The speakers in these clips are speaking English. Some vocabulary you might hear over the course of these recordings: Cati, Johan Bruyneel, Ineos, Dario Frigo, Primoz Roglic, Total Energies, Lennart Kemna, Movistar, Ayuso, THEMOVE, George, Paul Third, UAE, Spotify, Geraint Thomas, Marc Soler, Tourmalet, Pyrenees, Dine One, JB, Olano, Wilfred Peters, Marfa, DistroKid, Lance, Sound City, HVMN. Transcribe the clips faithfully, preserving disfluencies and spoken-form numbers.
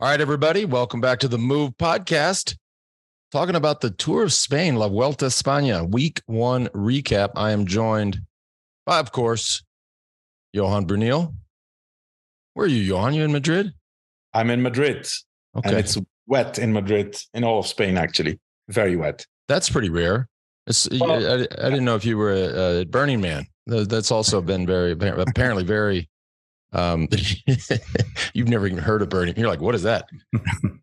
All right, everybody, welcome back to the MOVE podcast. Talking about the Tour of Spain, La Vuelta a España, week one recap. I am joined by, of course, Johan Bruyneel. Where are you, Johan? You in Madrid? I'm in Madrid. Okay. And it's wet in Madrid, in all of Spain, actually. Very wet. That's pretty rare. It's, well, I, I didn't know if you were a, a Burning Man. That's also been very, apparently very, um, you've never even heard of Burning. You're like, what is that?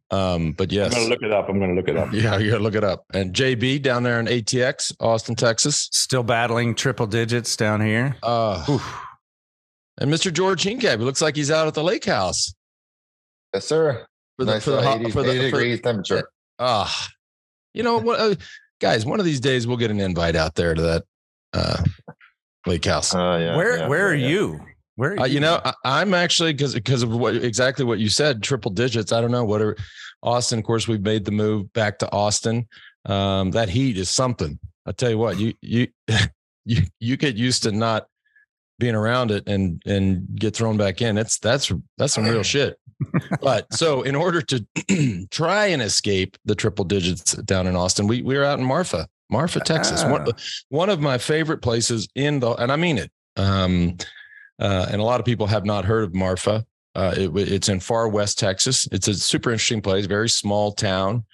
Um, but yes. I'm going to look it up. I'm going to look it up. Yeah, you're going to look it up. And J B down there in A T X, Austin, Texas. Still battling triple digits down here. Uh, and Mister George Hincap, who looks like he's out at the lake house. Yes, sir. For the, nice for the, eighty, for the eighty degree for, temperature. Uh, you know, what, uh, guys, one of these days we'll get an invite out there to that uh, lake house. Uh, yeah, where yeah, where yeah, are yeah. you? Where are you? Uh, you know, I, I'm actually, because because of what exactly what you said, triple digits. I don't know what are Austin. Of course, we've made the move back to Austin. Um, that heat is something. I'll tell you what, you you you you get used to not being around it and and get thrown back in. It's that's that's some real shit. But so in order to try and escape the triple digits down in Austin, we we were out in Marfa, Marfa, Texas, ah. one, one of my favorite places in the, and I mean it. Um, uh, and a lot of people have not heard of Marfa. Uh, it, it's in far West Texas. It's a super interesting place, very small town.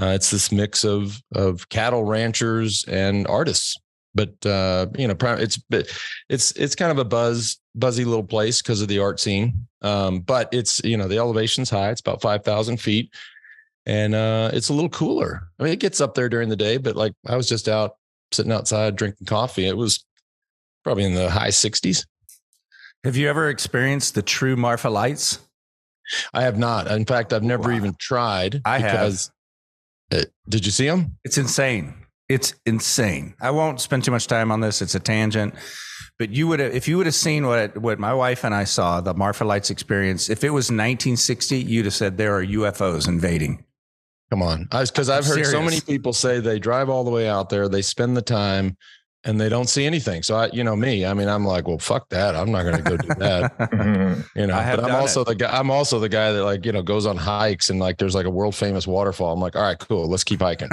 Uh, it's this mix of, of cattle ranchers and artists, but uh, you know, it's, it's, it's kind of a buzz, buzzy little place because of the art scene. Um, but it's, you know, the elevation's high. It's about five thousand feet and uh, it's a little cooler. I mean, it gets up there during the day, but like I was just out sitting outside drinking coffee. It was probably in the high sixties. Have you ever experienced the true Marfa lights? I have not. In fact, I've never wow. even tried. I because, have. Uh, did you see them? It's insane. It's insane. I won't spend too much time on this. It's a tangent. But you would have, if you would have seen what what my wife and I saw, the Marfa Lights experience, if it was nineteen sixty, you'd have said there are U F Os invading. Come on. I was because I've heard serious. so many people say they drive all the way out there, they spend the time, and they don't see anything. So, I, you know, me, I mean, I'm like, well, fuck that. I'm not going to go do that. You know, but I'm also it. the guy, I'm also the guy that like, you know, goes on hikes and like, there's like a world famous waterfall. I'm like, all right, cool. Let's keep hiking.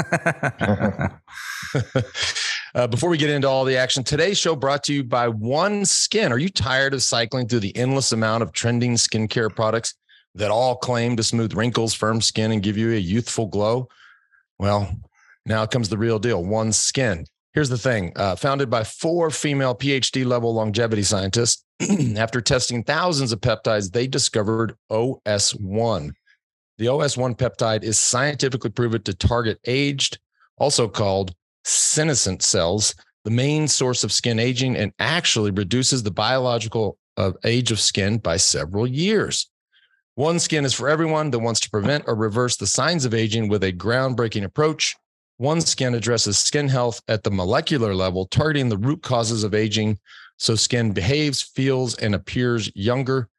Uh, before we get into all the action, today's show brought to you by One Skin. Are you tired of cycling through the endless amount of trending skincare products that all claim to smooth wrinkles, firm skin, and give you a youthful glow? Well, now comes the real deal. One Skin. Here's the thing. Uh, founded by four female P H D level longevity scientists, after testing thousands of peptides, they discovered O S one. The O S one peptide is scientifically proven to target aged, also called senescent cells, the main source of skin aging, and actually reduces the biological uh, age of skin by several years. One Skin is for everyone that wants to prevent or reverse the signs of aging with a groundbreaking approach. One Skin addresses skin health at the molecular level, targeting the root causes of aging so skin behaves, feels, and appears younger.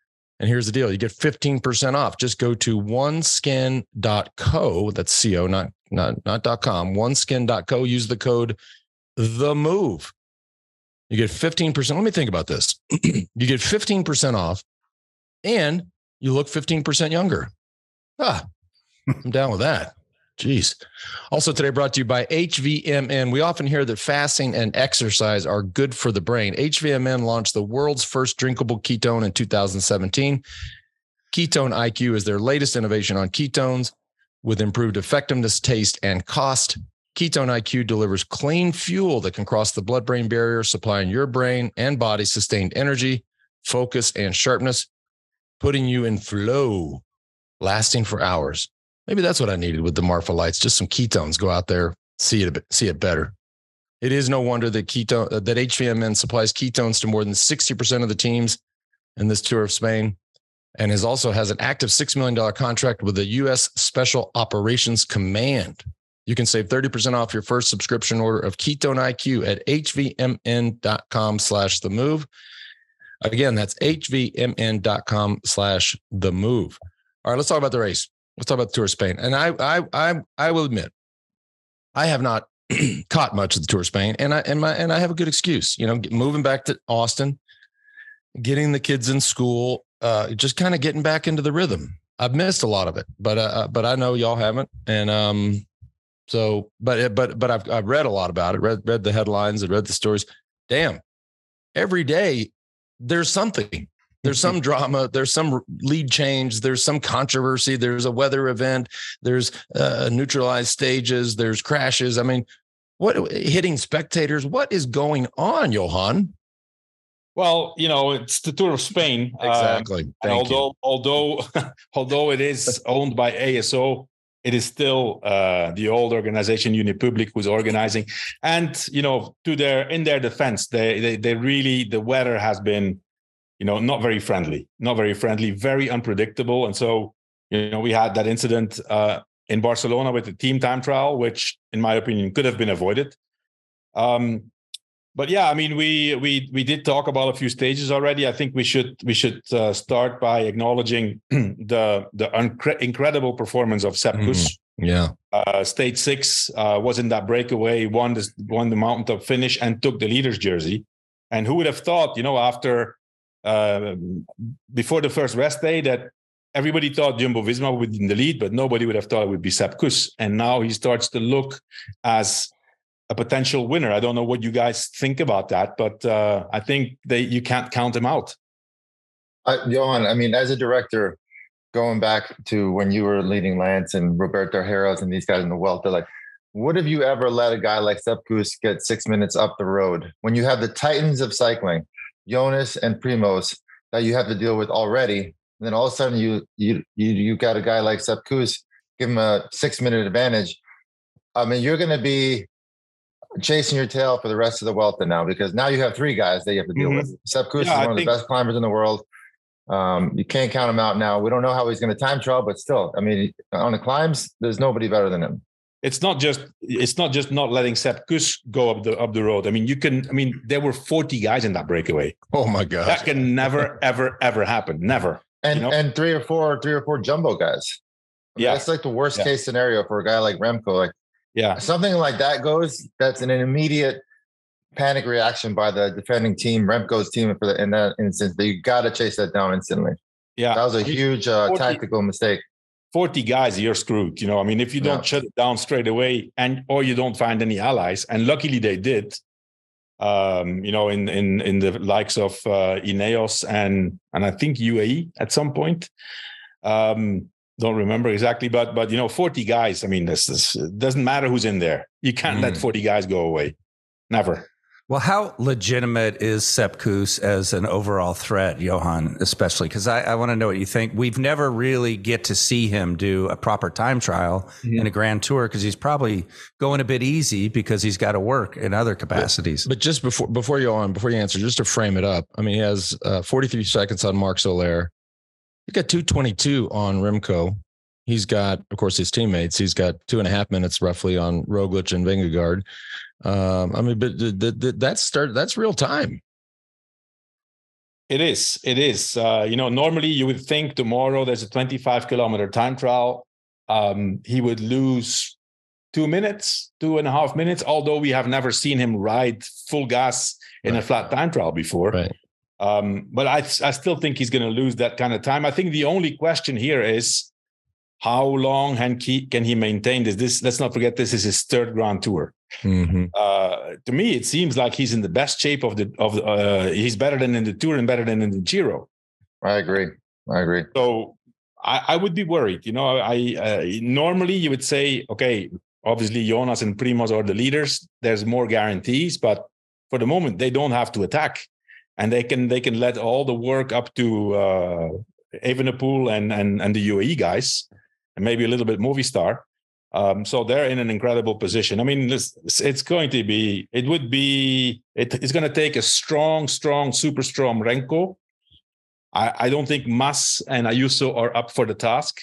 And here's the deal. You get fifteen percent off. Just go to one skin dot co. That's C O, not Not, not .com, one skin dot co. Use the code THEMOVE. You get fifteen percent. Let me think about this. You get fifteen percent off and you look fifteen percent younger. Ah, I'm down with that. Jeez. Also today brought to you by H V M N. We often hear that fasting and exercise are good for the brain. H V M N launched the world's first drinkable ketone in two thousand seventeen. Ketone I Q is their latest innovation on ketones. With improved effectiveness, taste, and cost, Ketone I Q delivers clean fuel that can cross the blood-brain barrier, supplying your brain and body sustained energy, focus, and sharpness, putting you in flow, lasting for hours. Maybe that's what I needed with the Marfa Lights, just some ketones. Go out there, see it a bit, see it better. It is no wonder that ketone that H V M N supplies ketones to more than sixty percent of the teams in this Tour of Spain. And is also has an active six million dollars contract with the U S Special Operations Command. You can save thirty percent off your first subscription order of Ketone I Q at hvmn.com slash the move. Again, that's hvmn.com slash the move. All right, let's talk about the race. Let's talk about the Tour of Spain. And I I I, I will admit, I have not caught much of the Tour of Spain, and I and my and I have a good excuse. You know, moving back to Austin, getting the kids in school. Uh, just kind of getting back into the rhythm. I've missed a lot of it, but uh, but I know y'all haven't, and um, so but but but I've I've read a lot about it. Read read the headlines and read the stories. Damn, every day there's something. There's some drama. There's some lead change. There's some controversy. There's a weather event. There's uh, neutralized stages. There's crashes. I mean, what hitting spectators? What is going on, Johan? Well, you know, it's the Tour of Spain. Exactly. Um, Thank although, you. although, although it is owned by A S O, it is still uh, the old organization Unipublic who's organizing. And you know, to their in their defense, they they they really the weather has been, you know, not very friendly, not very friendly, very unpredictable. And so, you know, we had that incident uh, in Barcelona with the team time trial, which, in my opinion, could have been avoided. Um, but yeah, I mean, we we we did talk about a few stages already. I think we should we should uh, start by acknowledging the the uncre- incredible performance of Sepp Kuss. Mm, yeah, uh, stage six uh, was in that breakaway, won the won the mountaintop finish, and took the leader's jersey. And who would have thought, you know, after Uh, before the first rest day, that everybody thought Jumbo-Visma would be in the lead, but nobody would have thought it would be Sepp Kuss. And now he starts to look as a potential winner. I don't know what you guys think about that, but uh, I think they, you can't count him out. Uh, Johan, I mean, as a director, going back to when you were leading Lance and Roberto Heras and these guys in the Vuelta, like, would have you ever let a guy like Sepp Kuss get six minutes up the road when you have the titans of cycling, Jonas and Primoz, that you have to deal with already, and then all of a sudden you you you, you got a guy like Sepp Kuss, give him a six minute advantage? I mean, you're going to be chasing your tail for the rest of the Vuelta now, because now you have three guys that you have to deal mm-hmm. with. Sepp Kuss yeah, is one I of think- the best climbers in the world. Um, you can't count him out now. We don't know how he's going to time trial, but still, I mean, on the climbs, there's nobody better than him. It's not just it's not just not letting Sepp Kuss go up the up the road. I mean, you can. I mean, there were forty guys in that breakaway. Oh my God, that can never, ever, ever happen. Never. And you know? and three or four, three or four jumbo guys. I mean, yeah, that's like the worst yeah. case scenario for a guy like Remco. Like, yeah, something like that goes. That's an immediate panic reaction by the defending team, Remco's team, for the, in that instance. They got to chase that down instantly. Yeah, that was a huge uh, tactical mistake. forty guys, you're screwed. You know, I mean, if you don't yeah. shut it down straight away, and or you don't find any allies, and luckily they did, um, you know, in in in the likes of uh, Ineos and and I think U A E at some point. Um, don't remember exactly, but but you know, forty guys. I mean, this, this it doesn't matter who's in there. You can't mm. let forty guys go away. Never. Well, how legitimate is Sepp Kuss as an overall threat, Johan, especially? Because I, I want to know what you think. We've never really get to see him do a proper time trial mm-hmm. in a Grand Tour, because he's probably going a bit easy because he's got to work in other capacities. But, but just before before Johan, before you answer, just to frame it up, I mean, he has uh, forty-three seconds on Marc Soler. He's got two twenty-two on Remco. He's got, of course, his teammates. He's got two and a half minutes roughly on Roglic and Vingegaard. Um, I mean, but th- th- th- that's start. That's real time. It is. It is. Uh, you know, normally you would think tomorrow there's a twenty-five kilometer time trial. Um, he would lose two minutes, two and a half minutes. Although we have never seen him ride full gas in right. a flat time trial before. Right. Um, but I, I still think he's going to lose that kind of time. I think the only question here is how long can he, can he maintain this? This let's not forget, this is his third Grand Tour. Mm-hmm. Uh, to me, it seems like he's in the best shape of the of uh, he's better than in the Tour and better than in the Giro. I agree. I agree. So I, I would be worried. You know, I uh, normally you would say, okay, obviously Jonas and Primoz are the leaders. There's more guarantees, but for the moment they don't have to attack, and they can they can let all the work up to uh, Evenepoel and and and the U A E guys, and maybe a little bit Movistar. Um, so they're in an incredible position. I mean, it's, it's going to be, it would be, it, it's going to take a strong, strong, super strong Renko. I, I don't think Mas and Ayuso are up for the task,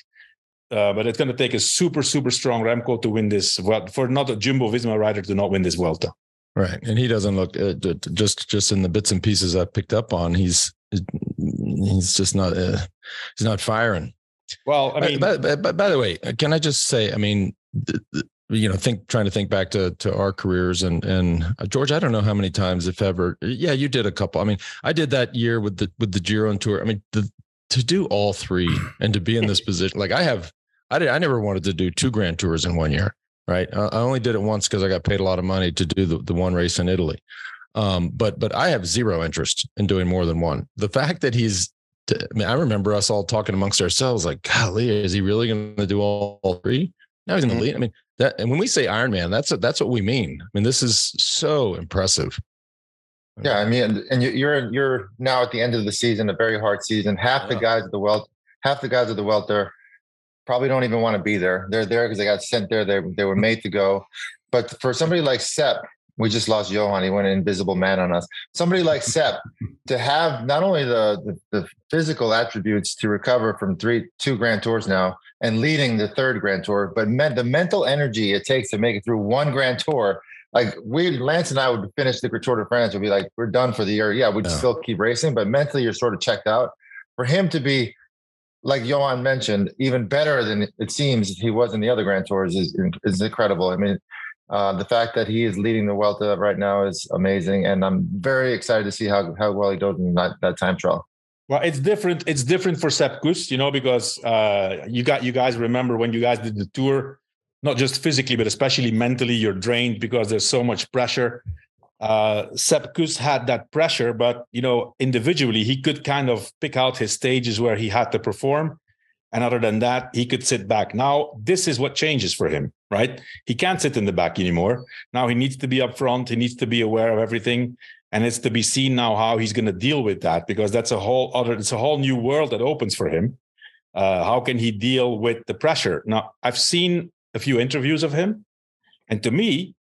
uh, but it's going to take a super, super strong Remco to win this, well, for not a Jumbo-Visma rider to not win this Vuelta. Right. And he doesn't look, uh, just just in the bits and pieces I picked up on, he's he's just not, uh, he's not firing. Well, I mean, by, by, by, by the way, can I just say, I mean, you know, think trying to think back to, to our careers and, and uh, George, I don't know how many times, if ever. Yeah, you did a couple. I mean, I did that year with the, with the Giro and Tour. I mean, the, to do all three and to be in this position. Like I have, I did, I never wanted to do two Grand Tours in one year. Right. I only did it once because I got paid a lot of money to do the, the one race in Italy. Um, but, but I have zero interest in doing more than one. The fact that he's, I mean, I remember us all talking amongst ourselves, like, golly, is he really going to do all, all three? Now he's in the lead. I mean, that, and when we say Ironman, that's, a, that's what we mean. I mean, this is so impressive. Yeah. I mean, and you're, you're now at the end of the season, a very hard season. Half yeah. the guys at the Welter, half the guys at the Welter probably don't even want to be there. They're there because they got sent there. They, they were made to go. But for somebody like Sepp, we just lost Johan. He went an invisible man on us. Somebody like Sepp to have not only the, the, the physical attributes to recover from three, two Grand Tours now and leading the third Grand Tour, but men, the mental energy it takes to make it through one Grand Tour. Like we, Lance and I would finish the Tour de France. We'd be like, we're done for the year. Yeah, we'd yeah. still keep racing, but mentally you're sort of checked out. For him to be, like Johan mentioned, even better than it seems he was in the other Grand Tours is, is incredible. I mean, uh, the fact that he is leading the Vuelta right now is amazing. And I'm very excited to see how, how well he does in that, that time trial. Well, it's different. It's different for Sepp Kuss, you know, because uh, you got, you guys remember when you guys did the tour, not just physically, but especially mentally, you're drained because there's so much pressure. Uh, Sepp Kuss had that pressure, but, you know, individually, he could kind of pick out his stages where he had to perform. And other than that, he could sit back. Now, this is what changes for him, right? He can't sit in the back anymore. Now he needs to be up front. He needs to be aware of everything. And it's to be seen now how he's going to deal with that, because that's a whole other, it's a whole new world that opens for him. Uh, how can he deal with the pressure? Now, I've seen a few interviews of him. And to me,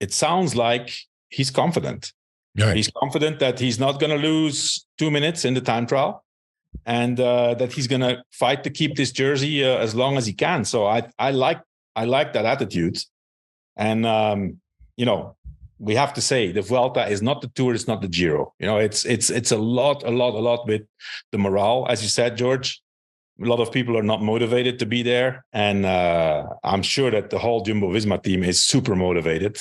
it sounds like he's confident. Right. He's confident that he's not going to lose two minutes in the time trial and uh, that he's going to fight to keep this jersey uh, as long as he can. So I, I like, I like that attitude. And, um, you know, we have to say the Vuelta is not the Tour. It's not the Giro. You know, it's, it's, it's a lot, a lot, a lot with the morale, as you said, George. A lot of people are not motivated to be there. And uh, I'm sure that the whole Jumbo-Visma team is super motivated.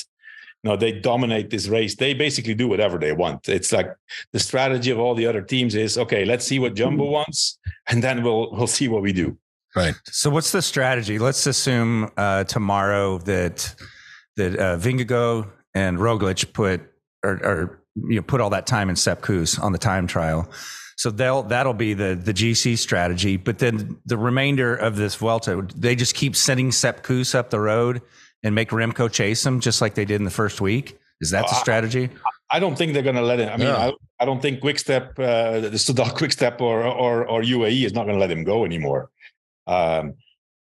No, they dominate this race. They basically do whatever they want. It's like the strategy of all the other teams is, okay, let's see what Jumbo wants, and then we'll we'll see what we do. Right. So what's the strategy? Let's assume uh, tomorrow that that uh, Vingegaard and Roglic put or, or you know put all that time in Sepp Kuss on the time trial. So they'll that'll be the the G C strategy. But then the remainder of this Vuelta, they just keep sending Sepp Kuss up the road and make Remco chase him just like they did in the first week? Is that oh, the strategy? I, I don't think they're going to let him. I mean, yeah. I, I don't think QuickStep, uh, the Soudal QuickStep or, or or U A E is not going to let him go anymore. Um,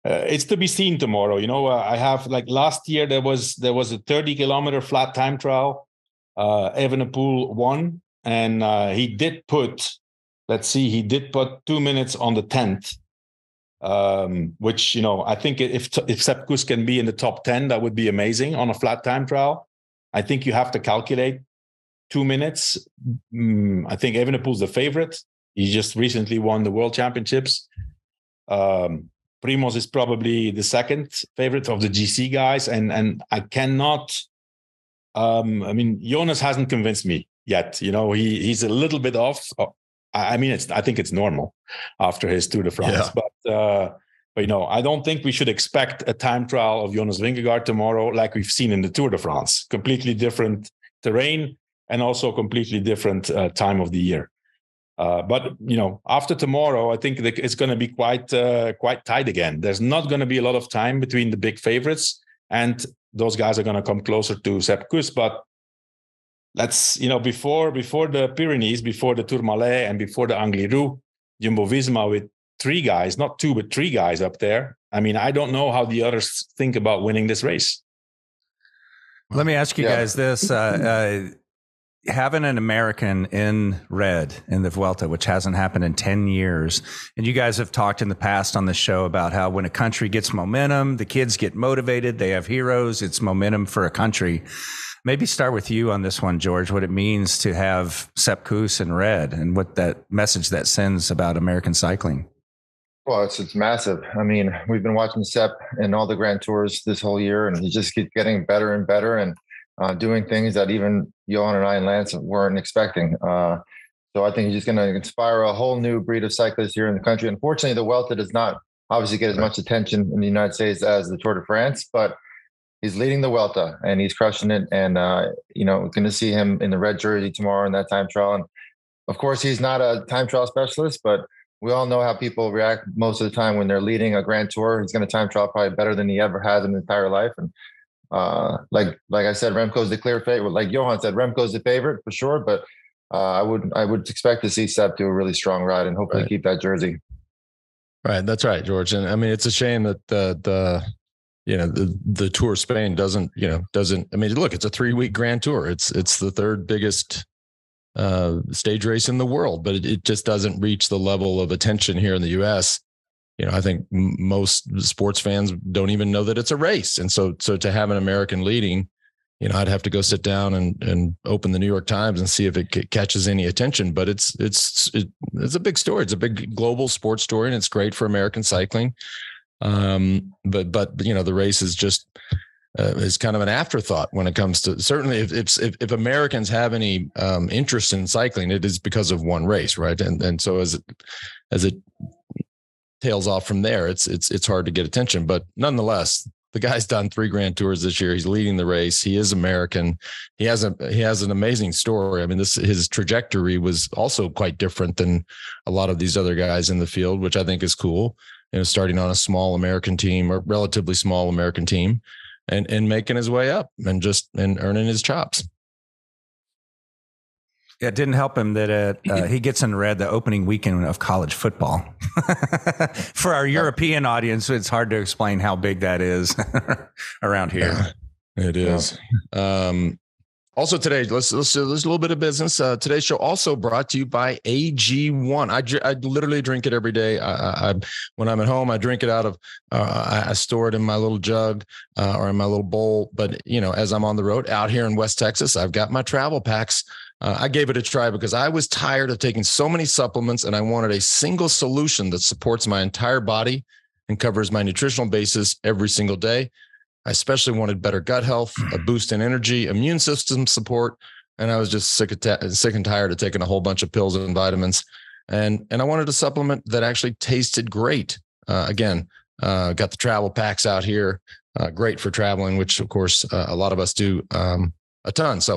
uh, it's to be seen tomorrow. You know, uh, I have like last year there was there was a thirty kilometer flat time trial. Uh, Evenepoel won, and uh, he did put. Let's see, he did put two minutes on the tenth. Um, which, you know, I think if if Sepp Kuss can be in the top ten, that would be amazing on a flat time trial. I think you have to calculate two minutes. Mm, I think Evenepoel's the favorite. He just recently won the World Championships. Um, Primoz is probably the second favorite of the G C guys. And, and I cannot, um, I mean, Jonas hasn't convinced me yet. You know, he he's a little bit off. Oh, I mean, it's. I think it's normal after his Tour de France. Yeah. But, uh, but, you know, I don't think we should expect a time trial of Jonas Vingegaard tomorrow like we've seen in the Tour de France. Completely different terrain and also completely different uh, time of the year. Uh, but, you know, after tomorrow, I think it's going to be quite uh, quite tight again. There's not going to be a lot of time between the big favorites. And those guys are going to come closer to Sepp Kuss. But Let's, you know, before before the Pyrenees, before the Tourmalet and before the Angliru, Jumbo-Visma with three guys, not two, but three guys up there. I mean, I don't know how the others think about winning this race. Let me ask you yeah. guys this. Uh, uh, having an American in red in the Vuelta, which hasn't happened in ten years, and you guys have talked in the past on the show about how when a country gets momentum, the kids get motivated, they have heroes, it's momentum for a country. Maybe start with you on this one, George, what it means to have Sepp Kuss in red and what that message that sends about American cycling. Well, it's, it's massive. I mean, we've been watching Sepp in all the Grand Tours this whole year, and he just keeps getting better and better and uh, doing things that even Johan and I and Lance weren't expecting. Uh, So I think he's just going to inspire a whole new breed of cyclists here in the country. Unfortunately, the Vuelta does not obviously get as much attention in the United States as the Tour de France, but he's leading the Vuelta and he's crushing it. And, uh, you know, we're going to see him in the red jersey tomorrow in that time trial. And of course, he's not a time trial specialist, but we all know how people react most of the time when they're leading a Grand Tour. He's going to time trial probably better than he ever has in his entire life. And uh, like like I said, Remco's the clear favorite. Like Johan said, Remco's the favorite for sure, but Uh, I would I would expect to see Sepp do a really strong ride and hopefully right. keep that jersey. Right, that's right, George. And I mean, it's a shame that the the you know the the Tour of Spain doesn't you know doesn't. I mean, look, it's a three week Grand Tour. It's it's the third biggest uh, stage race in the world, but it, it just doesn't reach the level of attention here in the U S. You know, I think m- most sports fans don't even know that it's a race, and so so to have an American leading. You know, I'd have to go sit down and, and open the New York Times and see if it c- catches any attention. But it's it's it, it's a big story. It's a big global sports story, and it's great for American cycling. Um, but but you know, the race is just uh, is kind of an afterthought when it comes to certainly if if if Americans have any um, interest in cycling, it is because of one race, right? And and so as it, as it tails off from there, it's it's it's hard to get attention. But nonetheless. The guy's done three Grand Tours this year. He's leading the race. He is American. He has a he has an amazing story. I mean, this his trajectory was also quite different than a lot of these other guys in the field, which I think is cool. You know, starting on a small American team or relatively small American team, and and making his way up and just and earning his chops. Yeah, it didn't help him that uh, uh, he gets in red the opening weekend of college football. For our European audience, it's hard to explain how big that is around here. Yeah, it is. Yeah. Um, also today, let's let's do this little bit of business. Uh, today's show also brought to you by A G one. I dr- I literally drink it every day. I, I when I'm at home, I drink it out of. Uh, I, I store it in my little jug uh, or in my little bowl. But you know, as I'm on the road out here in West Texas, I've got my travel packs. Uh, I gave it a try because I was tired of taking so many supplements and I wanted a single solution that supports my entire body and covers my nutritional basis every single day. I especially wanted better gut health, a boost in energy, immune system support. And I was just sick, of ta- sick and tired of taking a whole bunch of pills and vitamins. And, and I wanted a supplement that actually tasted great. Uh, again, uh, got the travel packs out here. Uh, great for traveling, which of course uh, a lot of us do. Um, A ton. So,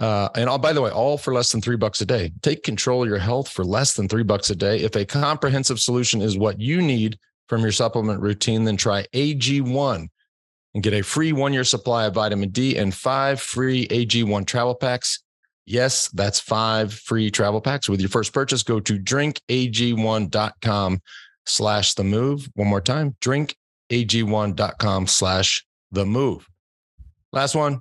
uh, and all, by the way, all for less than three bucks a day. Take control of your health for less than three bucks a day. If a comprehensive solution is what you need from your supplement routine, then try A G one and get a free one-year supply of vitamin D and five free A G one travel packs. Yes, that's five free travel packs with your first purchase. Go to drink A G one dot com slash the move. One more time, drink A G one dot com slash the move. Last one.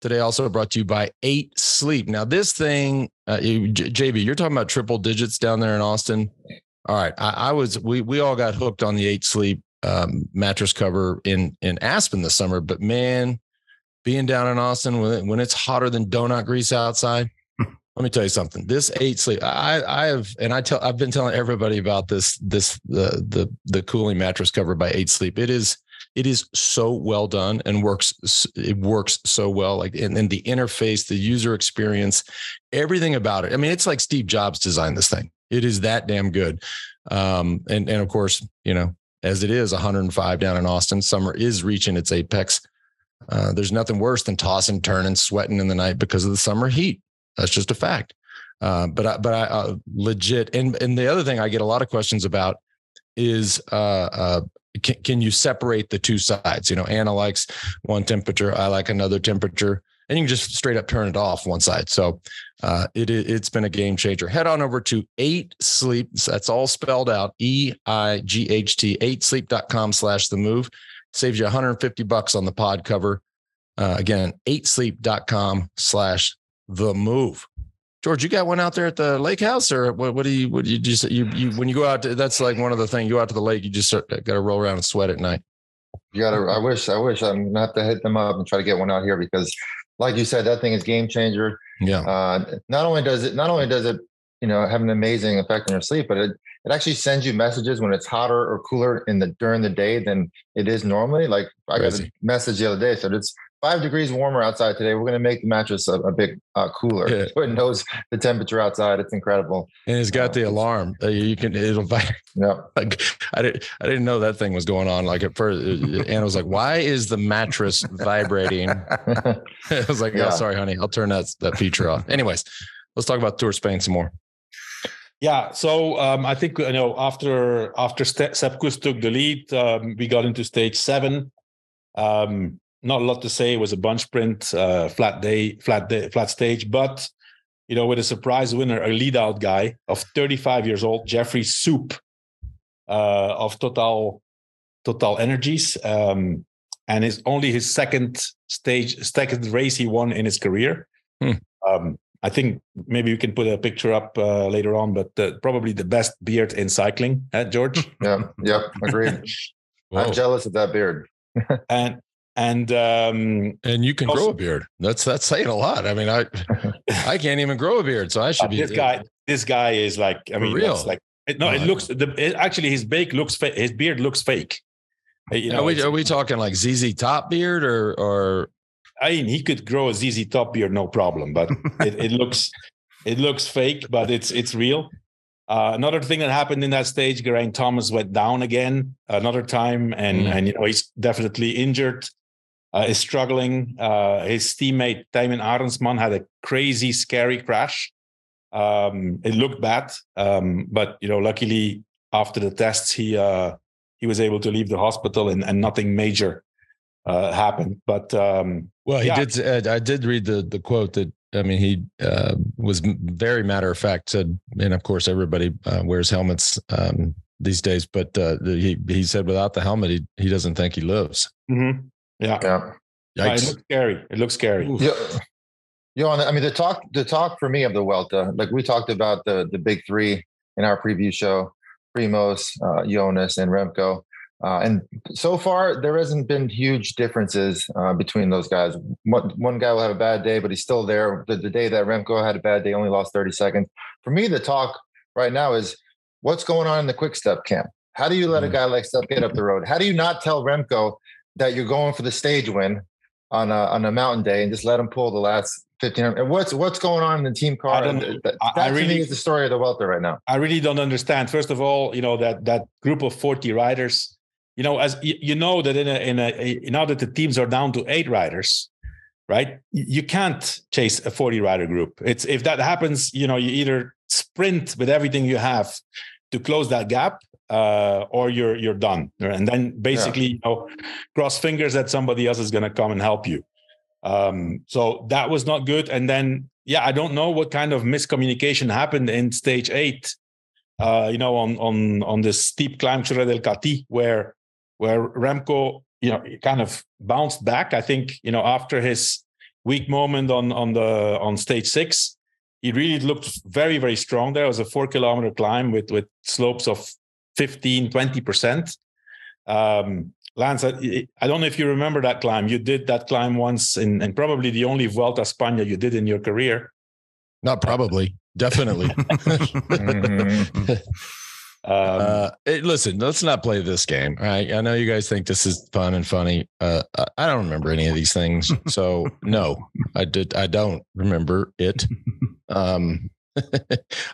Today also brought to you by Eight Sleep. Now this thing, uh, J B, you're talking about triple digits down there in Austin. All right, I, I was we we all got hooked on the Eight Sleep um, mattress cover in in Aspen this summer. But man, being down in Austin when it, when it's hotter than donut grease outside, let me tell you something. This Eight Sleep, I I have and I tell I've been telling everybody about this this the the the cooling mattress cover by Eight Sleep. It is. It is so well done and works. It works so well. Like, and then the interface, the user experience, everything about it. I mean, it's like Steve Jobs designed this thing. It is that damn good. Um, and, and of course, you know, as it is one hundred five down in Austin, summer is reaching its apex. Uh, there's nothing worse than tossing, turning, sweating in the night because of the summer heat. That's just a fact. Uh, but I, but I uh, legit. And, and the other thing I get a lot of questions about is, uh, uh, Can, can you separate the two sides? You know, Anna likes one temperature. I like another temperature, and you can just straight up turn it off one side. So uh, it, it's been a game changer. Head on over to eight sleep. That's all spelled out. E I G H T eight sleep dot com slash the move saves you one hundred fifty bucks on the pod cover. Uh, again, eight sleep dot com slash the move. George, you got one out there at the lake house, or what? What do you? What do you just? You, you when you go out, to, that's like one of the things. You go out to the lake, you just got to roll around and sweat at night. You got to. I wish. I wish. I'm gonna have to hit them up and try to get one out here because, like you said, that thing is game changer. Yeah. Uh, not only does it, not only does it you know, have an amazing effect on your sleep, but it, it actually sends you messages when it's hotter or cooler in the during the day than it is normally. Like I got a message the other day, so it's five degrees warmer outside today. We're going to make the mattress a, a bit uh, cooler. Yeah. So it knows the temperature outside. It's incredible. And it's got uh, the alarm. Uh, you can, it'll, yeah. Like, I didn't, I didn't know that thing was going on. Like at first, and I was like, why is the mattress vibrating? I was like, yeah. oh, sorry, honey. I'll turn that, that feature off. Anyways, let's talk about Tour Spain some more. Yeah. So um, I think, you know, after, after St- Sepp Kuss took the lead, um, we got into stage seven. Um, Not a lot to say. It was a bunch sprint, uh, flat day, flat day, flat stage. But, you know, with a surprise winner, a lead-out guy of thirty-five years old, Jeffrey Soupe uh, of Total Total Energies, um, and it's only his second stage, second race he won in his career. Hmm. Um, I think maybe you can put a picture up uh, later on, but uh, probably the best beard in cycling, eh, George? Yeah, yeah, agreed. I'm jealous of that beard. and. And um, and you can also grow a beard. That's that's saying a lot. I mean, I I can't even grow a beard, so I should uh, be. This guy, this guy is like. I mean, real. That's like it, no, it looks. The, it, actually, his bake looks. Fa- his beard looks fake. You know, are we, are we talking like Z Z Top beard or or? I mean, he could grow a Z Z Top beard, no problem. But it, it looks it looks fake, but it's it's real. Uh, another thing that happened in that stage, Geraint Thomas went down again another time, and mm. and you know he's definitely injured. Uh, is struggling. Uh, his teammate Taemin Arensman had a crazy, scary crash. Um, it looked bad, um, but you know, luckily after the tests, he uh, he was able to leave the hospital and, and nothing major uh, happened. But um, well, he yeah. did. Uh, I did read the the quote that I mean, he uh, was very matter of fact. Said, and of course, everybody uh, wears helmets um, these days. But uh, he he said, without the helmet, he he doesn't think he lives. Mm-hmm. Yeah, yeah. yeah it looks scary. It looks scary. Yeah, you know, I mean, the talk, the talk for me of the Vuelta, like we talked about the the big three in our preview show: Primoz, uh, Jonas, and Remco. Uh, and so far, there hasn't been huge differences uh, between those guys. One, one guy will have a bad day, but he's still there. The, the day that Remco had a bad day, only lost thirty seconds. For me, the talk right now is what's going on in the QuickStep camp. How do you let mm. a guy like Step get up the road? How do you not tell Remco that you're going for the stage win on a, on a mountain day and just let them pull the last fifteen hundred. And what's, what's going on in the team car? I that, that I really is the story of the Vuelta right now. I really don't understand. First of all, you know, that, that group of forty riders, you know, as you, you know, that in a, in a, now that the teams are down to eight riders, right. You can't chase a forty rider group. It's if that happens, you know, you either sprint with everything you have to close that gap, Uh, or you're you're done, and then basically yeah. you know, cross fingers that somebody else is going to come and help you. Um, so that was not good. And then yeah, I don't know what kind of miscommunication happened in stage eight. Uh, you know, on on on this steep climb Chorre del Cati, where where Remco you know kind of bounced back. I think you know after his weak moment on on the on stage six, he really looked very very strong. There it was a four kilometer climb with with slopes of fifteen, twenty percent. Um, Lance, I, I don't know if you remember that climb. You did that climb once in, and probably the only Vuelta a España you did in your career. Not probably, definitely. mm-hmm. um, uh, it, listen, let's not play this game. Right? I know you guys think this is fun and funny. Uh, I don't remember any of these things. So no, I did. I don't remember it. Um,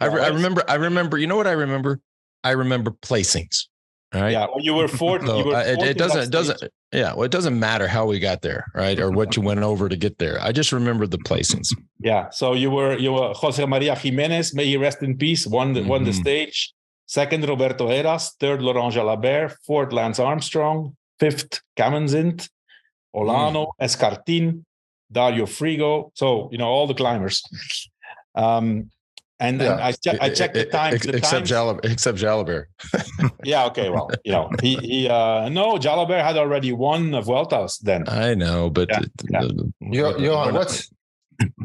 I, I remember, I remember, you know what I remember? I remember placings. All right. Yeah. Well, you were fourth. So, you were uh, it, it doesn't, it doesn't, yeah. Well, it doesn't matter how we got there, right. Or what you went over to get there. I just remember the placings. Yeah. So you were, you were Jose Maria Jimenez, may he rest in peace, won, mm-hmm. won the stage. Second, Roberto Heras. Third, Laurent Jalabert. Fourth, Lance Armstrong. Fifth, Kamenzint, Olano, mm. Escartin, Dario Frigo. So, you know, all the climbers. Um, And then yeah. I, che- I checked the times. The except, times. Jalab- except Jalabert. yeah, okay, well, you know, he, he uh, no, Jalabert had already won the Vuelta then. I know, but... Yeah, the, yeah. The, Yo, Johan, what's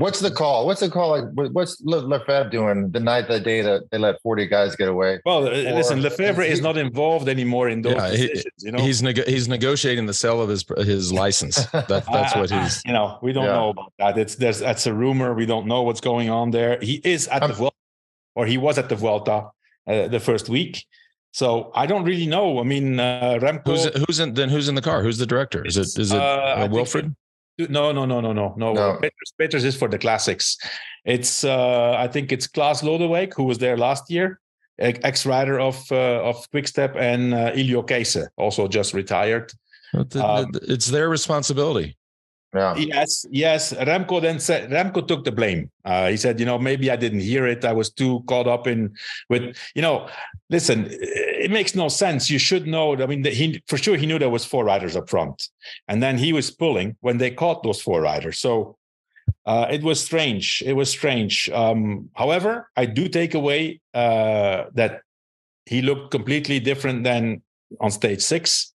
what's the call? What's the call? Like? What's Le- Lefebvre doing the night, the day that they let forty guys get away? Well, or, listen, Lefebvre is, he, is not involved anymore in those yeah, decisions, he, you know? He's, neg- he's negotiating the sale of his his license. That, that's I, what he's... You know, we don't yeah. know about that. It's there's That's a rumor. We don't know what's going on there. He is at I'm, the... or he was at the Vuelta uh, the first week. So I don't really know. I mean, uh, Remco. Who's, who's in, then who's in the car? Who's the director? Is it is it uh, uh, Wilfred? Think, no, no, no, no, no, no. no. Peters, Peters is for the classics. It's uh, I think it's Klaas Lodewijk, who was there last year, ex-rider of uh, of QuickStep, and uh, Ilio Keyser, also just retired. The, um, it's their responsibility. Yeah. Yes, yes. Remco then said, Remco took the blame. Uh, he said, you know, maybe I didn't hear it. I was too caught up in with, you know, listen, it makes no sense. You should know. I mean, the, he, for sure, he knew there was four riders up front. And then he was pulling when they caught those four riders. So uh, it was strange. It was strange. Um, however, I do take away uh, that he looked completely different than on stage six.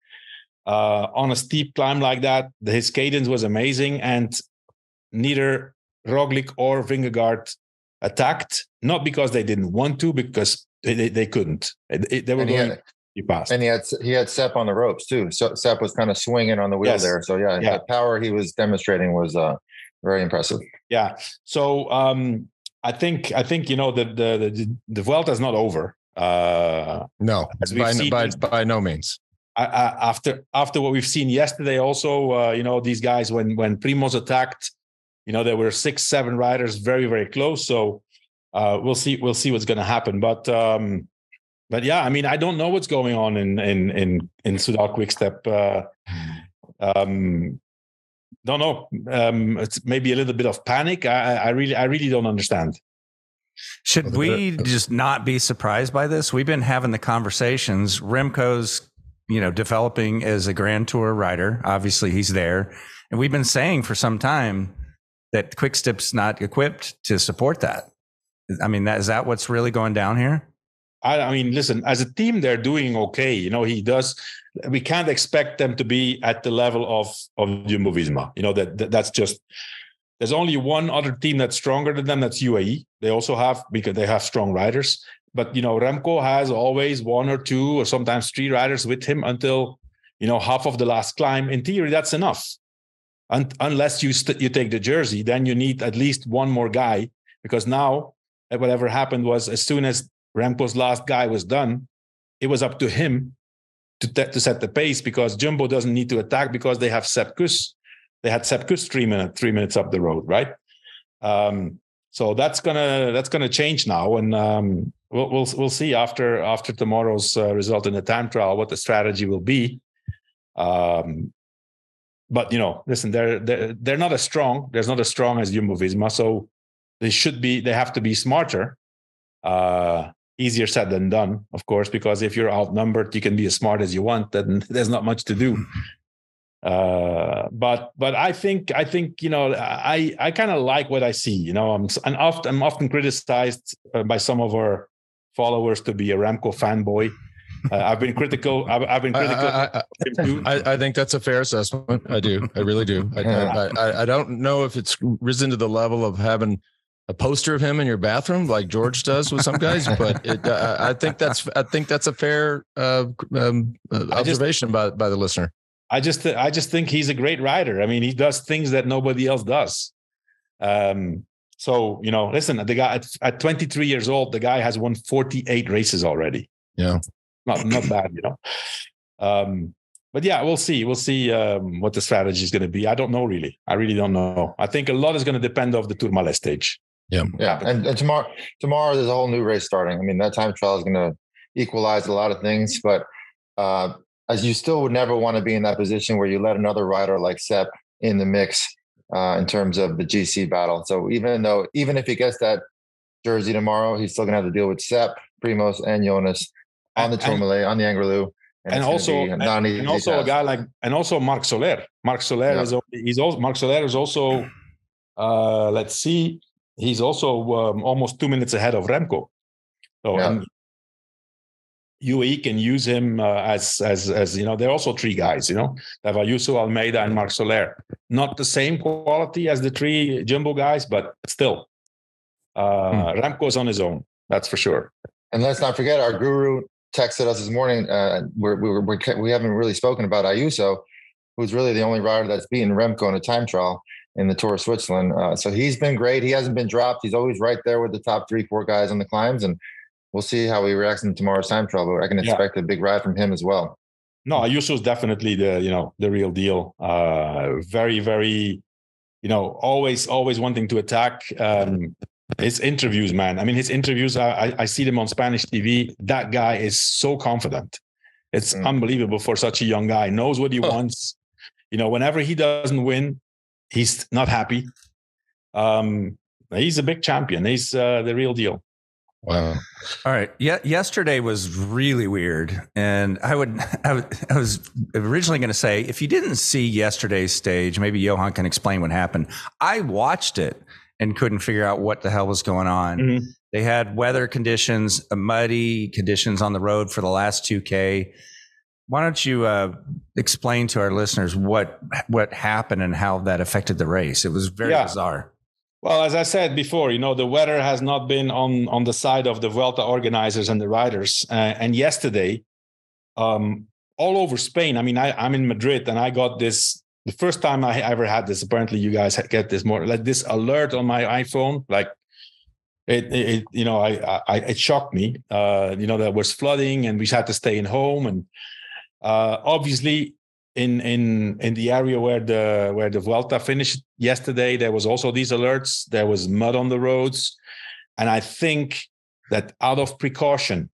Uh, on a steep climb like that, his cadence was amazing, and neither Roglic or Vingegaard attacked, not because they didn't want to, because they, they couldn't. They, they were and going he had, And he had he had Sepp on the ropes too. So Sepp was kind of swinging on the wheel yes. there. So yeah, yeah, the power he was demonstrating was uh, very impressive. Yeah. So um, I think I think you know the the the, the Vuelta is not over. Uh, no, by, seen, by by no means. I, I, after after what we've seen yesterday, also, uh, you know, these guys, when when Primoz attacked, you know, there were six, seven riders very, very close. So uh, we'll see. We'll see what's going to happen. But um, but, yeah, I mean, I don't know what's going on in in in, in Soudal QuickStep. Uh, um, don't know. Um, it's maybe a little bit of panic. I, I really I really don't understand. Should we just not be surprised by this? We've been having the conversations. Remco's, you know, developing as a Grand Tour rider. Obviously, he's there. And we've been saying for some time that QuickStep's not equipped to support that. I mean, that, is that what's really going down here? I, I mean, listen, as a team, they're doing okay. You know, he does. We can't expect them to be at the level of, of Jumbo-Visma. You know, that, that that's just... There's only one other team that's stronger than them. That's U A E. They also have, because they have strong riders. But, you know, Remco has always one or two or sometimes three riders with him until, you know, half of the last climb. In theory, that's enough. Un- unless you st- you take the jersey, then you need at least one more guy. Because now, whatever happened was, as soon as Remco's last guy was done, it was up to him to, te- to set the pace, because Jumbo doesn't need to attack because they have Sepp Kuss. They had Sepp Kuss three, minute, three minutes up the road, right? Um, so that's gonna that's gonna change now, and um, we'll, we'll we'll see after after tomorrow's uh, result in the time trial what the strategy will be. Um, but you know, listen, they're they're they're not as strong. They're not as strong as Jumbo-Visma, so they should be. They have to be smarter. Uh, easier said than done, of course, because if you're outnumbered, you can be as smart as you want. Then there's not much to do. Uh, but but I think I think you know I I kind of like what I see. You know, I'm and often I'm often criticized uh, by some of our followers to be a Remco fanboy. Uh, I've been critical. I've, I've been critical. I, I, I, I think that's a fair assessment. I do. I really do. I, I, I I don't know if it's risen to the level of having a poster of him in your bathroom like George does with some guys, but it, uh, I think that's I think that's a fair uh, um, observation just, by by the listener. I just, th- I just think he's a great rider. I mean, he does things that nobody else does. Um, so, you know, listen, the guy at, at twenty-three years old, the guy has won forty-eight races already. Yeah, not not bad, you know. Um, but yeah, we'll see. We'll see um, what the strategy is going to be. I don't know really. I really don't know. I think a lot is going to depend on the Tourmalet stage. Yeah, yeah. And, and tomorrow, tomorrow there's a whole new race starting. I mean, that time trial is going to equalize a lot of things, but. Uh, As you still would never want to be in that position where you let another rider like Sepp in the mix uh, in terms of the G C battle. So even though, even if he gets that jersey tomorrow, he's still going to have to deal with Sepp, Primoz, and Jonas on the Tourmalet, on the Angliru, and, and also and, and also task. a guy like and also Marc Soler. Marc Soler yeah. is he's also Marc Soler is also uh, let's see, he's also um, almost two minutes ahead of Remco. So. Yeah. And, U A E can use him uh, as, as, as, you know, they're also three guys, you know, they have Ayuso, Almeida, and Marc Soler. Not the same quality as the three Jumbo guys, but still. Uh, hmm. Remco's on his own, that's for sure. And let's not forget, our guru texted us this morning. Uh, we're, we're, we're, we haven't really spoken about Ayuso, who's really the only rider that's beaten Remco in a time trial. in the Tour of Switzerland. Uh, so he's been great. He hasn't been dropped. He's always right there with the top three, four guys on the climbs. And we'll see how he reacts in tomorrow's time trial. I can expect yeah. a big ride from him as well. No, Ayuso is definitely the, you know, the real deal. Uh, very, very, you know, always, always wanting to attack. Um, his interviews, man. I mean, his interviews, I, I see them on Spanish T V. That guy is so confident. It's mm. unbelievable for such a young guy. Knows what he oh. wants. You know, whenever he doesn't win, he's not happy. Um, he's a big champion. He's uh, the real deal. Wow. All right. Yeah. Yesterday was really weird. And I would, I, would, I was originally going to say, if you didn't see yesterday's stage, maybe Johan can explain what happened. I watched it and couldn't figure out what the hell was going on. Mm-hmm. They had weather conditions, muddy conditions on the road for the last two K. Why don't you uh, explain to our listeners what, what happened and how that affected the race? It was very yeah. bizarre. Well, as I said before, you know, the weather has not been on, on the side of the Vuelta organizers and the riders. Uh, and yesterday, um, all over Spain, I mean, I, I'm in Madrid and I got this, the first time I ever had this, apparently you guys get this more, like this alert on my iPhone, like it, it you know, I, I, it shocked me, uh, you know, there was flooding and we had to stay in home. And uh, obviously, In in in the area where the where the Vuelta finished yesterday, there was also these alerts. There was mud on the roads, and I think that out of precaution,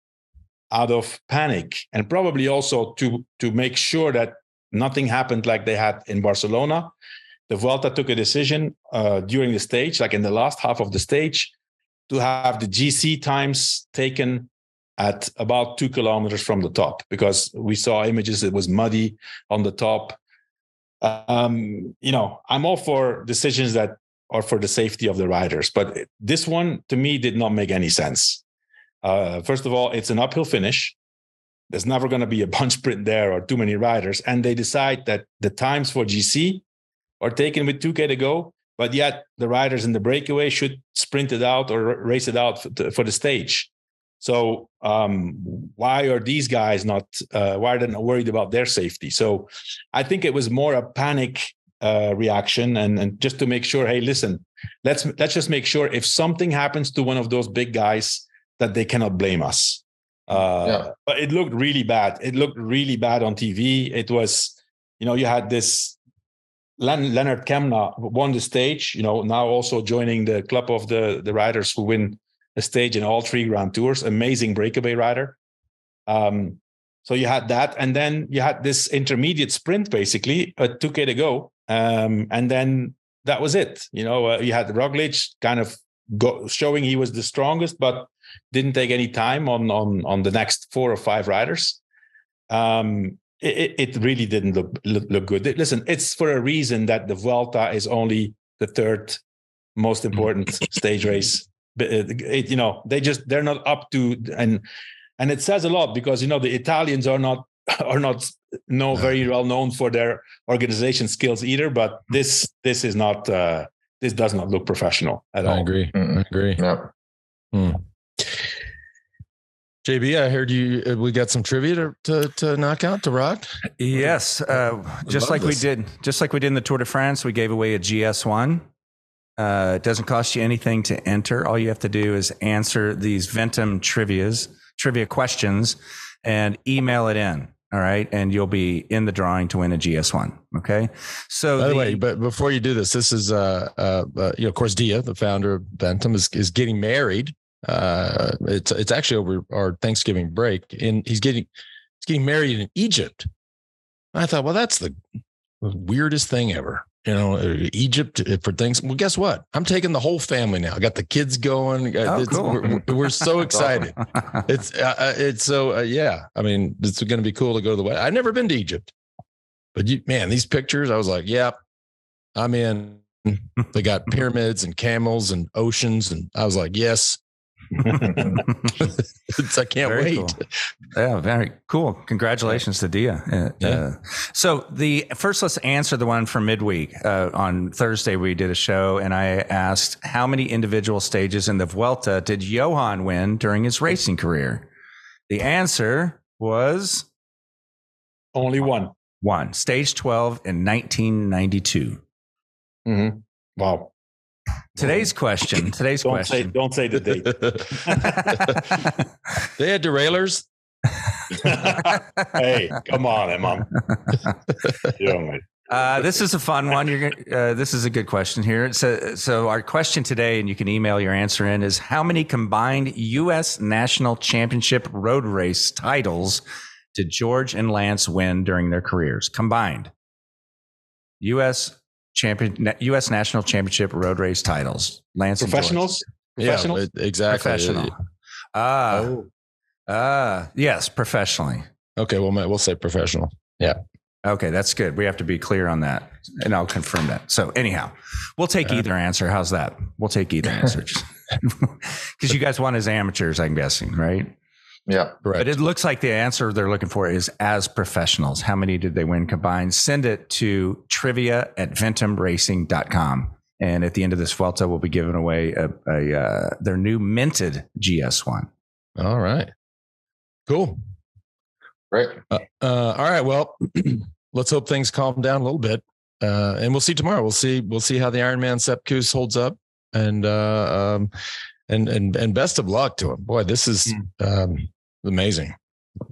out of panic, and probably also to to make sure that nothing happened like they had in Barcelona, the Vuelta took a decision uh, during the stage, like in the last half of the stage, to have the G C times taken at about two kilometers from the top, because we saw images, it was muddy on the top. Um, you know, I'm all for decisions that are for the safety of the riders, but this one to me did not make any sense. Uh, first of all, it's an uphill finish. There's never going to be a bunch sprint there or too many riders. And they decide that the times for G C are taken with two K to go, but yet the riders in the breakaway should sprint it out or race it out for the stage. So um, why are these guys not, uh, why are they not worried about their safety? So I think it was more a panic uh, reaction and, and just to make sure, hey, listen, let's let's just make sure if something happens to one of those big guys that they cannot blame us. Uh, yeah. But it looked really bad. It looked really bad on T V. It was, you know, you had this, Len- Lennart Kemna won the stage, you know, now also joining the club of the, the riders who win a stage in all three Grand Tours, amazing breakaway rider. Um, so you had that, and then you had this intermediate sprint, basically, at two K to go. Um, and then that was it. You know, uh, you had Roglic kind of go, showing he was the strongest, but didn't take any time on on, on the next four or five riders. Um, it, it really didn't look, look, look good. Listen, it's for a reason that the Vuelta is only the third most important stage race. But it, it, you know, they just, they're not up to, and, and it says a lot because, you know, the Italians are not, are not no very well known for their organization skills either, but this, this is not, uh, this does not look professional at all. I agree. Mm-hmm. I agree. Yeah. Mm. J B, I heard you, we got some trivia to, to, to knock out, to rock. Yes. Uh, just like this. we did, just like we did in the Tour de France, we gave away a G S one. Uh, it doesn't cost you anything to enter. All you have to do is answer these Ventum trivias, trivia questions, and email it in. All right. And you'll be in the drawing to win a G S one. Okay. So by the, the way, but before you do this, this is, uh, uh, uh, you know, of course, Dia, the founder of Ventum, is, is getting married. Uh, it's, it's actually over our Thanksgiving break, and he's getting, he's getting married in Egypt. And I thought, well, that's the weirdest thing ever. You know, Egypt for things. Well, guess what? I'm taking the whole family now. I got the kids going. Oh, it's, cool. we're, we're so excited. it's uh, it's so, uh, yeah. I mean, it's going to be cool to go to the wedding. I've never been to Egypt, but you, man, these pictures, I was like, yep, yeah, I'm in. They got pyramids and camels and oceans. And I was like, yes. I can't very wait. Cool. Yeah, very cool. Congratulations to Dia. Uh, yeah. uh, so the first, let's answer the one for midweek. Uh, on Thursday, we did a show, and I asked how many individual stages in the Vuelta did Johan win during his racing career? The answer was only one. One. Stage twelve in nineteen ninety-two. Mm-hmm. Wow. Today's question. Today's don't question. Say, don't say the date. They had derailleurs. Hey, come on, Emma. uh, this is a fun one. You're gonna, uh, this is a good question here. So, so our question today, and you can email your answer in, is how many combined U S National Championship road race titles did George and Lance win during their careers? Combined U S champion, U S National Championship road race titles. Lance professionals, and George. Professionals? Yeah, exactly. Professional. Ah. Uh, oh. Uh, yes, professionally. Okay, well, we'll say professional. Yeah. Okay, that's good. We have to be clear on that, and I'll confirm that. So anyhow, we'll take uh, either answer. How's that? We'll take either answer. Because you guys want as amateurs, I'm guessing, right? Yeah, correct. But it looks like the answer they're looking for is as professionals. How many did they win combined? Send it to trivia at ventum racing dot com. And at the end of this Vuelta, we'll be giving away a, a uh, their new minted G S one. All right. Cool. Right. Uh, uh, all right. Well, let's hope things calm down a little bit. Uh, and we'll see tomorrow. We'll see, we'll see how the Ironman Sepp Kuss holds up, and, uh, um, and, and, and best of luck to him. Boy, this is, um, amazing.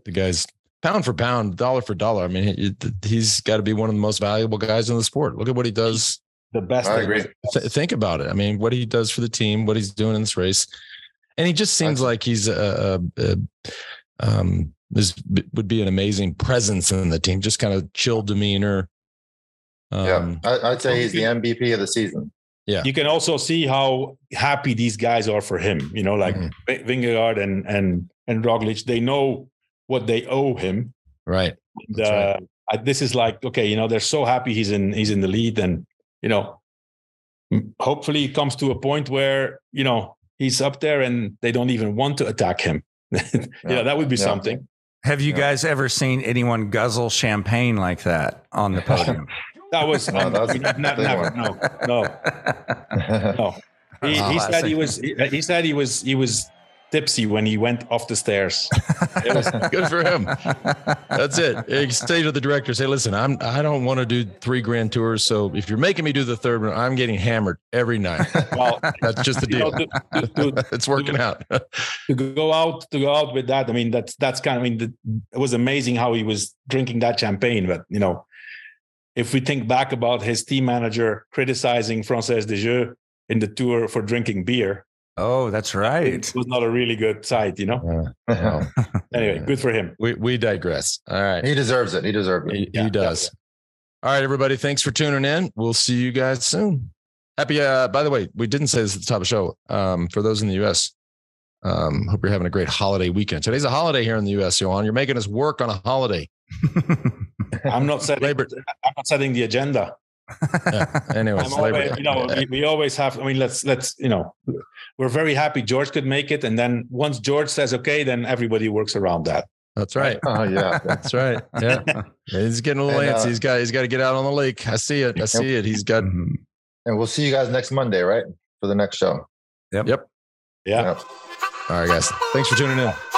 The guy's pound for pound, dollar for dollar. I mean, he, he's got to be one of the most valuable guys in the sport. Look at what he does. The best. I agree. Th- think about it. I mean, what he does for the team, what he's doing in this race. And he just seems like he's a, a, a Um, this b- would be an amazing presence in the team. Just kind of chill demeanor. Um, yeah, I, I'd say he's the M V P of the season. Yeah, you can also see how happy these guys are for him. You know, like mm-hmm. Vingegaard and and and Roglic, they know what they owe him. Right. And, uh, right. I, this is like, okay, you know, they're so happy he's in he's in the lead, and you know, hopefully it comes to a point where you know he's up there and they don't even want to attack him. yeah, yeah, that would be yeah. something. Have you yeah. guys ever seen anyone guzzle champagne like that on the podium? that was, no, um, that was not, never, no, no, no. He, oh, he said he was. He, he said he was. He was tipsy when he went off the stairs. It was good for him. That's it. He stayed with the director. Say, listen, I'm. I don't want to do three Grand Tours. So if you're making me do the third one, I'm getting hammered every night. Well, that's just the deal. Know, to, to, to, it's working to, out. to go out, to go out with that. I mean, that's that's kind of. I mean, the, it was amazing how he was drinking that champagne. But you know, if we think back about his team manager criticizing Frances Desjeux in the Tour for drinking beer. Oh, that's right. It was not a really good sight, you know? Yeah. Anyway, good for him. We we digress. All right. He deserves it. He deserves it. He, yeah, he does. Yeah. All right, everybody. Thanks for tuning in. We'll see you guys soon. Happy, uh, by the way, we didn't say this at the top of the show. Um, for those in the U S, um, hope you're having a great holiday weekend. Today's a holiday here in the U S, Johan. You're making us work on a holiday. I'm not setting, Labor- I'm not setting the agenda. Yeah. Anyways, always, you know, we, we always have. I mean, let's let's you know, we're very happy George could make it, and then once George says okay, then everybody works around that. That's right. Oh yeah, that's right. Yeah, he's getting a little antsy. Uh, he's got he's got to get out on the lake. I see it. I see it. He's got. And we'll see you guys next Monday, right, for the next show. Yep. Yep. Yeah. Yep. All right, guys. Thanks for tuning in.